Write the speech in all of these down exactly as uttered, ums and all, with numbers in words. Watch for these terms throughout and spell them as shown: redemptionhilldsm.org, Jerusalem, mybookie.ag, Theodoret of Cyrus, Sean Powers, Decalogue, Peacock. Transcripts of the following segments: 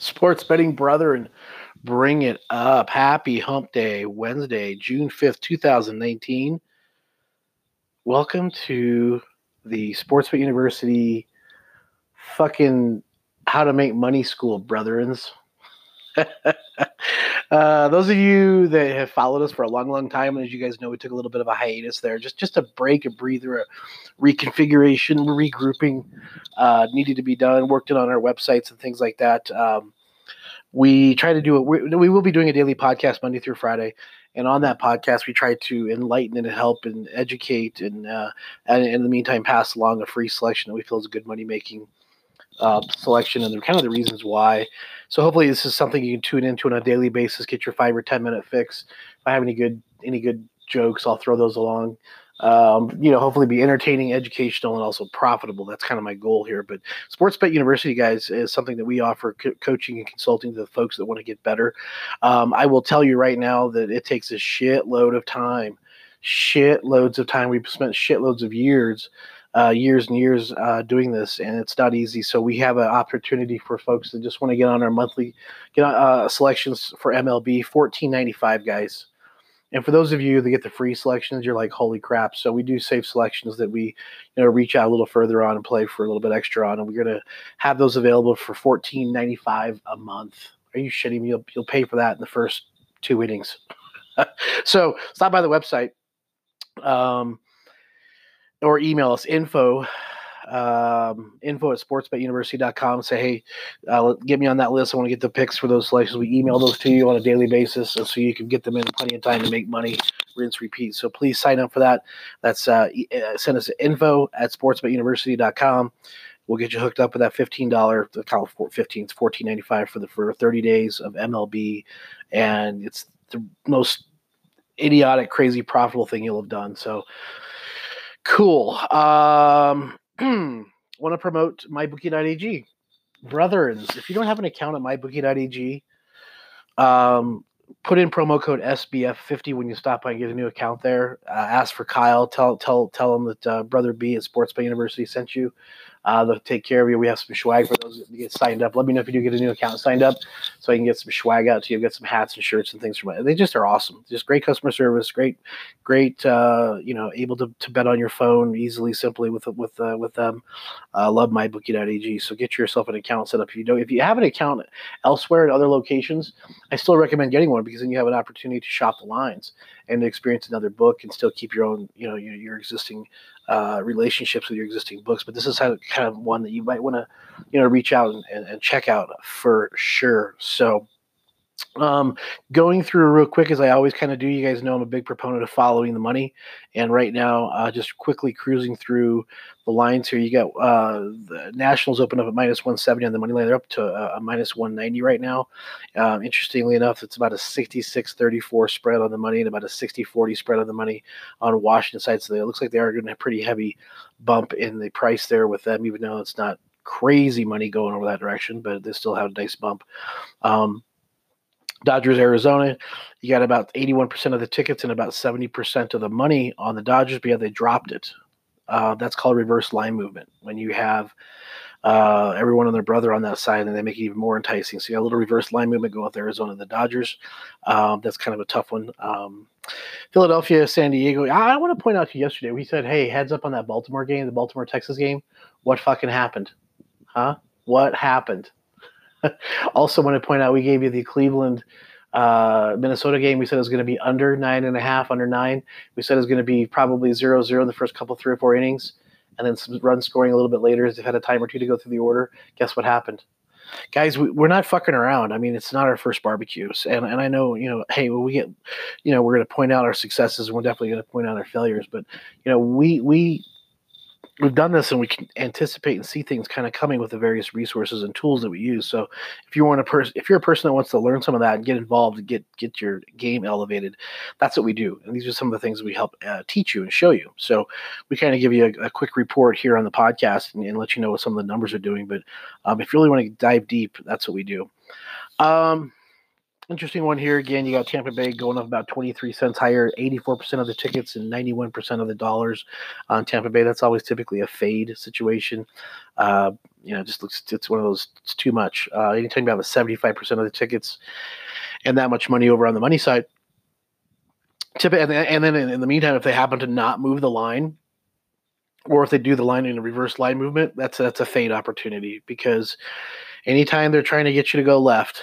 sports betting brother, and bring it up. Happy Hump Day, Wednesday, June fifth, two thousand nineteen. Welcome to the Sportsbet University fucking how to make money school, brethrens. uh, those of you that have followed us for a long, long time, and as you guys know, we took a little bit of a hiatus there. Just just a break, a breather, a reconfiguration, regrouping uh, needed to be done, worked it on our websites and things like that. Um, we try to do it. We, we will be doing a daily podcast Monday through Friday. And on that podcast, we try to enlighten and help and educate and, uh, and in the meantime, pass along a free selection that we feel is a good money-making uh, selection and kind of the reasons why. So hopefully this is something you can tune into on a daily basis, get your five or ten minute fix. If I have any good any good jokes, I'll throw those along. Um, you know, hopefully be entertaining, educational, and also profitable. That's kind of my goal here. But Sportsbet University, guys, is something that we offer co- coaching and consulting to the folks that want to get better. Um, I will tell you right now that it takes a shitload of time, shitloads of time. We've spent shitloads of years, uh, years and years uh, doing this, and it's not easy. So we have an opportunity for folks that just want to get on our monthly get on, uh, selections for M L B, fourteen ninety-five, guys. And for those of you that get the free selections, you're like, holy crap. So we do save selections that we, you know, reach out a little further on and play for a little bit extra on. And we're going to have those available for fourteen ninety-five a month. Are you shitting me? You'll, you'll pay for that in the first two innings. So stop by the website um, or email us, info. Um, info at sportsbet university dot com. Say, hey, uh, get me on that list. I want to get the picks for those selections. We email those to you on a daily basis so you can get them in plenty of time to make money, rinse, repeat. So please sign up for that. That's uh, send us info at sportsbet university dot com. We'll get you hooked up with that fifteen dollars, the count for fifteen, it's fourteen ninety-five for the for thirty days of M L B. And it's the most idiotic, crazy, profitable thing you'll have done. So cool. Um, Hmm. Want to promote my bookie dot a g, brethrens. If you don't have an account at my bookie dot a g, um, put in promo code S B F fifty when you stop by and get a new account there. Uh, ask for Kyle. Tell tell tell him that uh, Brother B at Sportsbet University sent you. Uh, they'll take care of you. We have some swag for those that get signed up. Let me know if you do get a new account signed up, so I can get some swag out to you. Get some hats and shirts and things from it. They just are awesome. Just great customer service. Great, great. Uh, you know, able to, to bet on your phone easily, simply with with uh, with them. Uh, love my bookie dot a g. So get yourself an account set up. If you don't, if you have an account elsewhere at other locations, I still recommend getting one because then you have an opportunity to shop the lines and experience another book and still keep your own. You know, your, your existing. Uh, relationships with your existing books, but this is how, kind of one that you might want to, you know, reach out and, and, and check out for sure. So um, going through real quick, as I always kind of do, you guys know I'm a big proponent of following the money. And right now, uh, just quickly cruising through the lines here, you got uh, the Nationals open up at minus one seventy on the money line. They're up to a, a minus one ninety right now. Um, interestingly enough, it's about a sixty-six thirty-four spread on the money and about a sixty forty spread on the money on Washington side. So it looks like they are getting a pretty heavy bump in the price there with them, even though it's not crazy money going over that direction, but they still have a nice bump. Um, Dodgers, Arizona, you got about eighty-one percent of the tickets and about seventy percent of the money on the Dodgers, but yeah, they dropped it. Uh, that's called reverse line movement. When you have uh, everyone and their brother on that side, and they make it even more enticing. So you got a little reverse line movement going with Arizona and the Dodgers. Um, that's kind of a tough one. Um, Philadelphia, San Diego. I, I want to point out to you yesterday, we said, hey, heads up on that Baltimore game, the Baltimore-Texas game. What fucking happened? Huh? What happened? Also want to point out, we gave you the Cleveland uh, Minnesota game. We said it was going to be under nine and a half, under nine. We said it was going to be probably zero, zero in the first couple, three or four innings. And then some run scoring a little bit later as they've had a time or two to go through the order. Guess what happened? Guys, we, we're not fucking around. I mean, it's not our first barbecues. And and I know, you know, hey, well, we get, you know, we're going to point out our successes and we're definitely going to point out our failures. But, you know, we, we, We've done this and we can anticipate and see things kind of coming with the various resources and tools that we use. So if you want a person, if you're a person that wants to learn some of that and get involved and get, get your game elevated, that's what we do. And these are some of the things we help uh, teach you and show you. So we kind of give you a, a quick report here on the podcast and, and let you know what some of the numbers are doing. But um, if you really want to dive deep, that's what we do. Um, Interesting one here again. You got Tampa Bay going up about twenty-three cents higher, eighty-four percent of the tickets and ninety-one percent of the dollars on Tampa Bay. That's always typically a fade situation. Uh, you know, just looks, it's one of those, it's too much. Uh, anytime you have a seventy-five percent of the tickets and that much money over on the money side, tip it, and then in the meantime, if they happen to not move the line, or if they do the line in a reverse line movement, that's a, that's a fade opportunity, because anytime they're trying to get you to go left,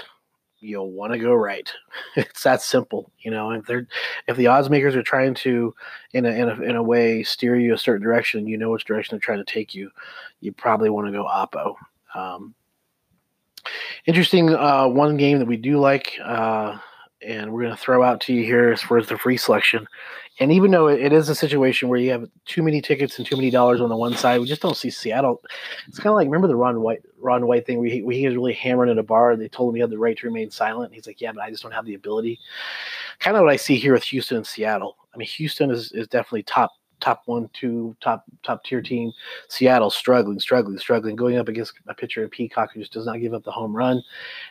you'll want to go right. It's that simple, you know. If they're, if the odds makers are trying to, in a, in a in a way, steer you a certain direction, you know which direction they're trying to take you. You probably want to go oppo. Um, interesting uh, one game that we do like. Uh, And we're going to throw out to you here as far as the free selection. And even though it is a situation where you have too many tickets and too many dollars on the one side, we just don't see Seattle. It's kind of like, remember the Ron White Ron White thing where he, where he was really hammered at a bar and they told him he had the right to remain silent. He's like, yeah, but I just don't have the ability. Kind of what I see here with Houston and Seattle. I mean, Houston is, is definitely top. Top one, two, top top tier team. Seattle struggling, struggling, struggling, going up against a pitcher in Peacock who just does not give up the home run.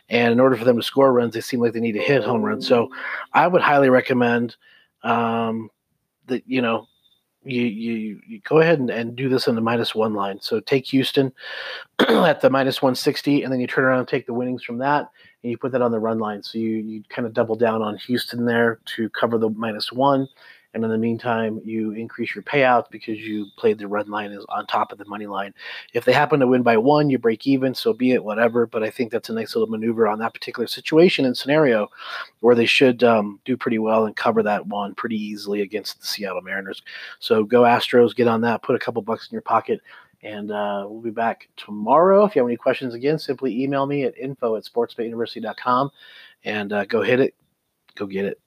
And in order for them to score runs, they seem like they need to hit home runs. So I would highly recommend um, that, you know, you you, you go ahead and, and do this in the minus one line. So take Houston at the minus one sixty, and then you turn around and take the winnings from that, and you put that on the run line. So you you kind of double down on Houston there to cover the minus one. And in the meantime, you increase your payout because you played the run line is on top of the money line. If they happen to win by one, you break even, so be it, whatever. But I think that's a nice little maneuver on that particular situation and scenario where they should um, do pretty well and cover that one pretty easily against the Seattle Mariners. So go Astros, get on that, put a couple bucks in your pocket, and uh, we'll be back tomorrow. If you have any questions, again, simply email me at info at sportsbet university dot com, and uh, go hit it, go get it.